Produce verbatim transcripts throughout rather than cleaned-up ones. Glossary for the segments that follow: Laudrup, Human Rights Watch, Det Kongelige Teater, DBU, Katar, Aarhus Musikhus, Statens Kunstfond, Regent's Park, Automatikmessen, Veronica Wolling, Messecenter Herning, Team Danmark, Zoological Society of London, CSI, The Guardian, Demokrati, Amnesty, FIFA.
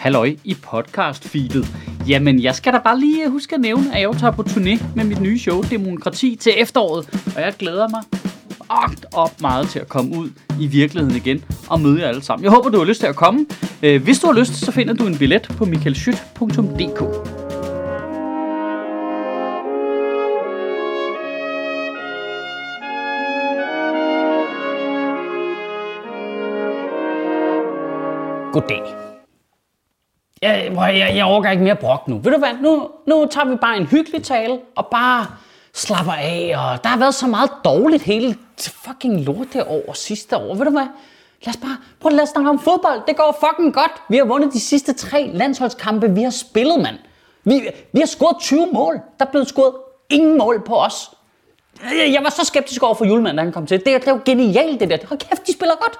halløj i podcast-feedet. Jamen, jeg skal da bare lige huske at nævne, at jeg tager på turné med mit nye show, Demokrati, til efteråret. Og jeg glæder mig op meget til at komme ud i virkeligheden igen og møde jer alle sammen. Jeg håber, du har lyst til at komme. Hvis du har lyst, så finder du en billet på michaelschutt punktum d k. Goddag. Jeg, jeg, jeg overgår ikke mere brok nu. Ved du hvad, nu, nu tager vi bare en hyggelig tale og bare slapper af. Og der har været så meget dårligt hele fucking lort derovre sidste år. Ved du hvad, lad os bare prøv at snakke om fodbold. Det går fucking godt. Vi har vundet de sidste tre landsholdskampe, vi har spillet, mand. Vi, vi har scoret tyve mål. Der er blevet scoret ingen mål på os. Jeg, jeg var så skeptisk over for Julemand, da han kom til. Det, det er jo genialt, det der. Hold kæft, de spiller godt.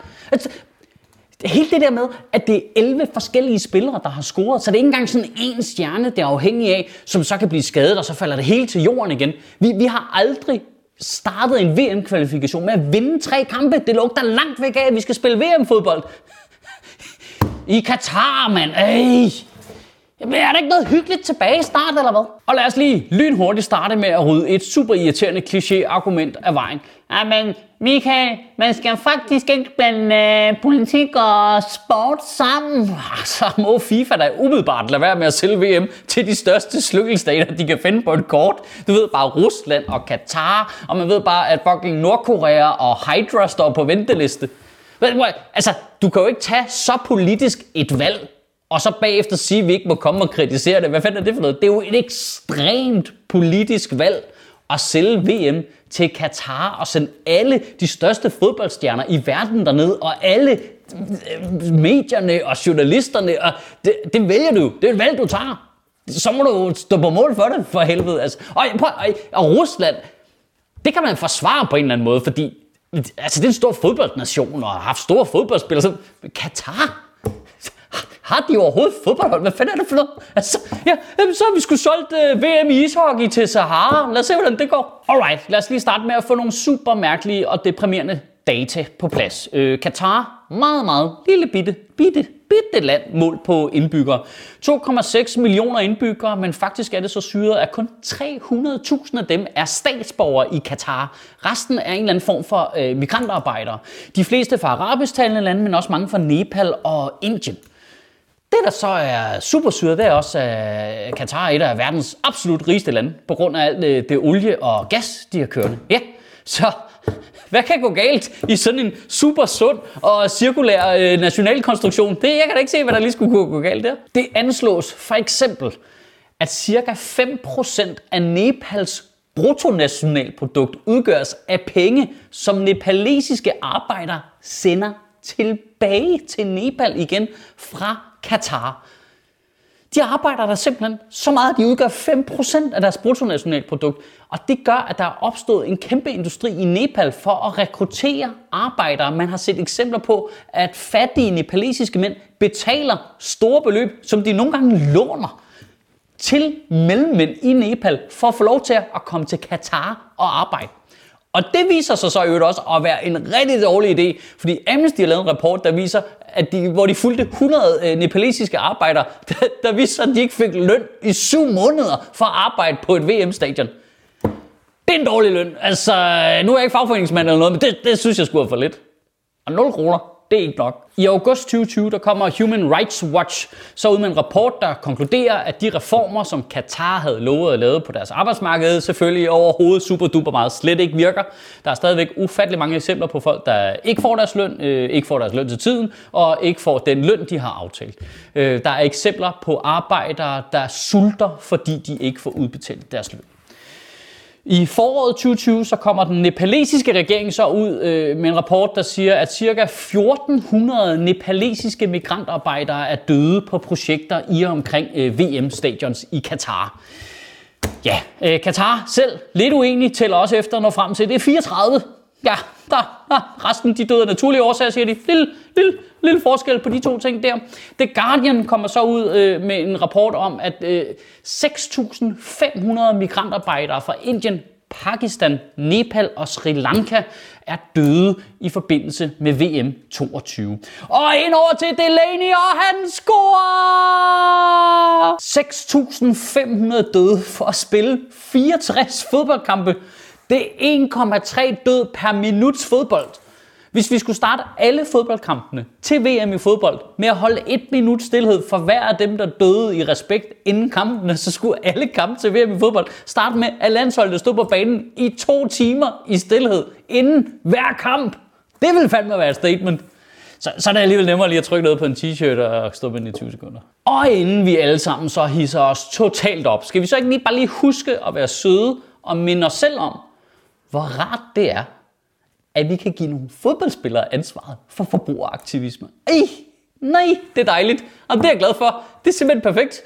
Helt det der med, at det er elleve forskellige spillere, der har scoret, så det er ikke engang sådan en stjerne, der er afhængig af, som så kan blive skadet, og så falder det hele til jorden igen. Vi, vi har aldrig startet en V M-kvalifikation med at vinde tre kampe. Det lugter langt væk af, at vi skal spille V M-fodbold. I Katar, mand. Ej. Jamen, er der ikke noget hyggeligt tilbage i start, eller hvad? Og lad os lige lynhurtigt starte med at rydde et super irriterende kliché-argument af vejen. Jamen, Michael, man skal faktisk ikke blande øh, politik og sport sammen. Så må FIFA da umiddelbart lade være med at sælge V M til de største slyngelstater, de kan finde på et kort. Du ved bare Rusland og Katar, og man ved bare, at fucking Nordkorea og Hydra står på venteliste. Altså, du kan jo ikke tage så politisk et valg, og så bagefter sige, at vi ikke må komme og kritisere det. Hvad fanden er det for noget? Det er jo et ekstremt politisk valg at sælge V M til Katar og sende alle de største fodboldstjerner i verden dernede, og alle medierne og journalisterne. Og det, det vælger du. Det er et valg, du tager. Så må du stå på mål for det, for helvede. Altså. Og, prøv, og Rusland, det kan man forsvare på en eller anden måde, fordi altså, det er en stor fodboldnation og har haft store fodboldspillere. Så Katar? Har de overhovedet fodboldhold? Hvad fanden er det for noget? Altså, ja, så har vi sgu solgt uh, V M i ishockey til Sahara. Lad os se, hvordan det går. Alright, lad os lige starte med at få nogle super mærkelige og deprimerende data på plads. Øh, Katar, meget, meget lille bitte, bitte, bitte land målt på indbyggere. to komma seks millioner indbyggere, men faktisk er det så syret, at kun tre hundrede tusind af dem er statsborgere i Katar. Resten er en eller anden form for øh, migrantarbejdere. De fleste fra arabisktalende lande, men også mange fra Nepal og Indien. Det, der så er supersyret, det er også, at Katar er et af verdens absolut rigeste lande, på grund af alt det olie og gas, de har kørende. Ja, så hvad kan gå galt i sådan en super sund og cirkulær national konstruktion? Det, jeg kan da ikke se, hvad der lige skulle kunne gå galt der. Det anslås for eksempel, at cirka fem procent af Nepals bruttonationalprodukt udgøres af penge, som nepalesiske arbejdere sender tilbage til Nepal igen fra Katar. De arbejder der simpelthen så meget, at de udgør fem procent af deres bruttonationalprodukt, og det gør, at der er opstået en kæmpe industri i Nepal for at rekruttere arbejdere. Man har set eksempler på, at fattige nepalesiske mænd betaler store beløb, som de nogle gange låner til mellemmænd i Nepal for at få lov til at komme til Katar og arbejde. Og det viser sig så i øvrigt også at være en rigtig dårlig idé, fordi Amnesty har lavet en rapport, der viser, at de, hvor de fulgte hundrede øh, nepalesiske arbejdere, der, der viser sig, at de ikke fik løn i syv måneder for at arbejde på et V M-stadion. Det er en dårlig løn. Altså, nu er jeg ikke fagforeningsmand eller noget, men det, det synes jeg skulle have for lidt. Og nul kroner. Det er ikke nok. I august tyve tyve, der kommer Human Rights Watch så ud med en rapport, der konkluderer, at de reformer, som Katar havde lovet at lave på deres arbejdsmarked, selvfølgelig overhovedet super duper meget slet ikke virker. Der er stadigvæk ufattelig mange eksempler på folk, der ikke får deres løn, øh, ikke får deres løn til tiden, og ikke får den løn, de har aftalt. Øh, der er eksempler på arbejdere, der sulter, fordi de ikke får udbetalt deres løn. I foråret tyve tyve så kommer den nepalesiske regering så ud øh, med en rapport, der siger, at ca. fjorten hundrede nepalesiske migrantarbejdere er døde på projekter i og omkring øh, V M-stadions i Katar. Ja, øh, Katar selv, lidt uenig, tæller også efter at nå frem til, det er fireogtredive. Ja, der, der resten de døde af naturlige årsager, siger de. Lille, lille, lille forskel på de to ting der. The Guardian kommer så ud øh, med en rapport om, at øh, seks tusind fem hundrede migrantarbejdere fra Indien Pakistan, Nepal og Sri Lanka er døde i forbindelse med V M toogtyve. Og ind over til Delaney, og han scorer! seks tusind fem hundrede døde for at spille fireogtres fodboldkampe. Det er en komma tre død per minuts fodbold. Hvis vi skulle starte alle fodboldkampene til V M i fodbold med at holde et minut stillhed for hver af dem, der døde i respekt inden kampene, så skulle alle kampe til V M i fodbold starte med, at landsholdet stod på banen i to timer i stillhed inden hver kamp. Det ville fandme være et statement. Så, så er det alligevel nemmere lige at trykke noget på en t-shirt og stå med den i tyve sekunder. Og inden vi alle sammen så hisser os totalt op, skal vi så ikke lige bare lige huske at være søde og minde os selv om, hvor rart det er, at vi kan give nogle fodboldspillere ansvaret for forbrugeraktivisme. Ej, nej, det er dejligt. Og det er jeg glad for. Det er simpelthen perfekt.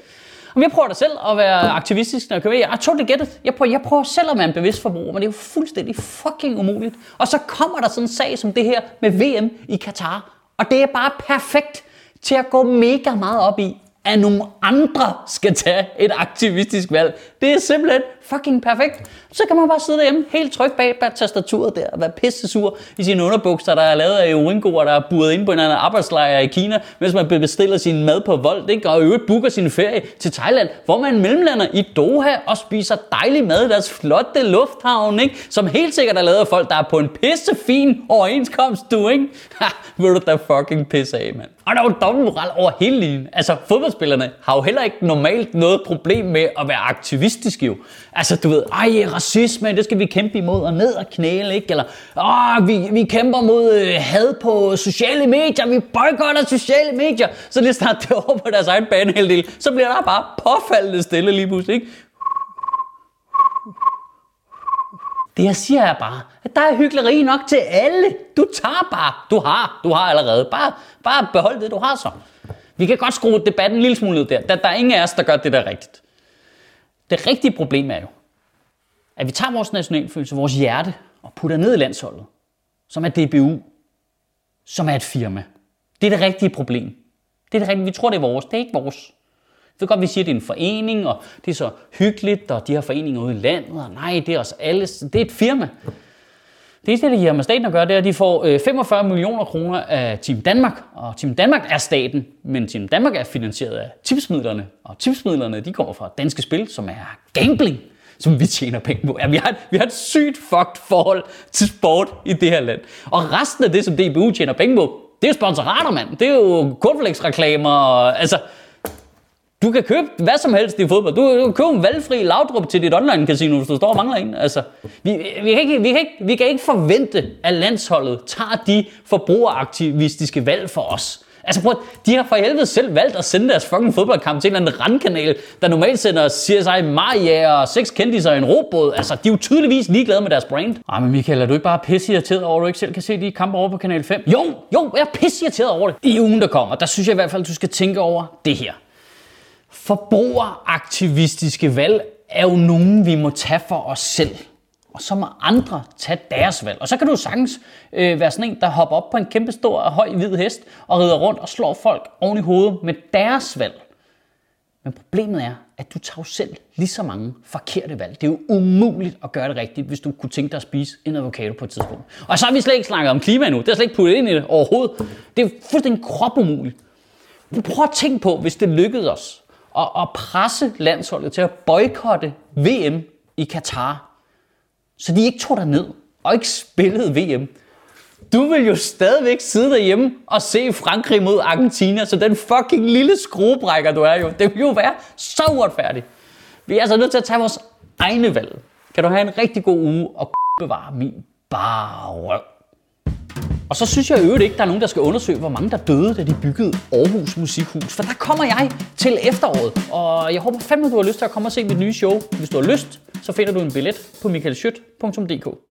Om jeg prøver da selv at være aktivistisk, når jeg køber. Jeg totally get it. Jeg prøver, jeg prøver selv at være en bevidst forbruger, men det er jo fuldstændig fucking umuligt. Og så kommer der sådan en sag som det her med V M i Katar. Og det er bare perfekt til at gå mega meget op i, at nogle andre skal tage et aktivistisk valg. Det er simpelthen fucking perfekt. Så kan man bare sidde derhjemme helt trygt bag bag tastaturet der og være pissesur i sine underbukser, der er lavet af uringoer, der er buret ind på en anden arbejdslejr i Kina, mens man bestiller sin mad på Volt, ikke? Og i øvrigt booker sin ferie til Thailand, hvor man mellemlander i Doha og spiser dejlig mad i deres flotte lufthavn, ikke? Som helt sikkert er lavet af folk, der er på en pissefin overenskomst, du, ikke? Ha, vil du da fucking pisse af, mand. Og der er jo dobbeltmoral over hele linjen. Altså, fodboldspillerne har jo heller ikke normalt noget problem med at være aktivistiske, jo. Altså, du ved, ej, racisme, det skal vi kæmpe imod og ned og knæle, ikke? Eller, åh, vi, vi kæmper mod øh, had på sociale medier, vi boykotter sociale medier. Så lige snart det over på deres egen banehalvdel, så bliver der bare påfaldende stille lige pludselig, ikke? Det jeg siger er bare, at der er hykleri nok til alle. Du tager bare, du har, du har allerede. Bare, bare behold det, du har så. Vi kan godt skrue debatten en lille smule ud der. Der, der er ingen af os, der gør det der rigtigt. Det rigtige problem er jo, at vi tager vores nationalfølelse, vores hjerte, og putter ned i landsholdet, som er D B U, som er et firma. Det er det rigtige problem. Det er det rigtige. Vi tror, det er vores. Det er ikke vores. Det er godt, vi siger, at det er en forening, og det er så hyggeligt, og de her foreninger ude i landet, og nej, det er os alle. Det er et firma. Det eneste, der giver med staten at gøre, det er, at de får femogfyrre millioner kroner af Team Danmark. Og Team Danmark er staten, men Team Danmark er finansieret af tipsmidlerne. Og tipsmidlerne, de kommer fra Danske Spil, som er gambling, som vi tjener penge på. Ja, vi, har et, vi har et sygt fucked forhold til sport i det her land. Og resten af det, som D B U tjener penge på, det er jo sponsorater, mand. Det er jo cornflakes-reklamer og altså... Du kan købe hvad som helst i fodbold. Du kan købe en valgfri Laudrup til dit online-casino, hvis du står og mangler en. Altså, vi, vi, kan ikke, vi, kan ikke, vi kan ikke forvente, at landsholdet tager de forbrugeraktivistiske valg for os. Altså prøv, de har for helvede selv valgt at sende deres fucking fodboldkamp til en eller anden randkanal, der normalt sender C S I Maria og seks kendtiser i en robot. Altså, de er jo tydeligvis ligeglade med deres brand. Ej, men Michael, er du ikke bare pisseirriteret over, at du ikke selv kan se de kampe over på Kanal fem? Jo, jo, jeg er pisseirriteret over det. I ugen, der kommer, der synes jeg i hvert fald, at du skal tænke over det her. Forbrugeraktivistiske valg er jo nogen, vi må tage for os selv. Og så må andre tage deres valg. Og så kan du sagtens øh, være sådan en, der hopper op på en kæmpe stor og høj hvid hest og rider rundt og slår folk oven i hovedet med deres valg. Men problemet er, at du tager selv lige så mange forkerte valg. Det er jo umuligt at gøre det rigtigt, hvis du kunne tænke dig at spise en avocado på et tidspunkt. Og så har vi slet ikke snakket om klima endnu. Det er slet ikke puttet ind i det overhovedet. Det er fuldstændig kropumuligt. Prøv at tænke på, hvis det lykkedes os og presse landsholdet til at boykotte V M i Katar, så de ikke tog derned og ikke spillede V M. Du vil jo stadigvæk sidde derhjemme og se Frankrig mod Argentina, så den fucking lille skruebrækker, du er jo, det vil jo være så uretfærdigt. Vi er altså nødt til at tage vores egne valg. Kan du have en rigtig god uge og bevare min bare røv. Og så synes jeg i øvrigt ikke, der er nogen, der skal undersøge, hvor mange der døde, da de byggede Aarhus Musikhus. For der kommer jeg til efteråret, og jeg håber fandme, du har lyst til at komme og se mit nye show. Hvis du har lyst, så finder du en billet på michaelschutt punktum d k.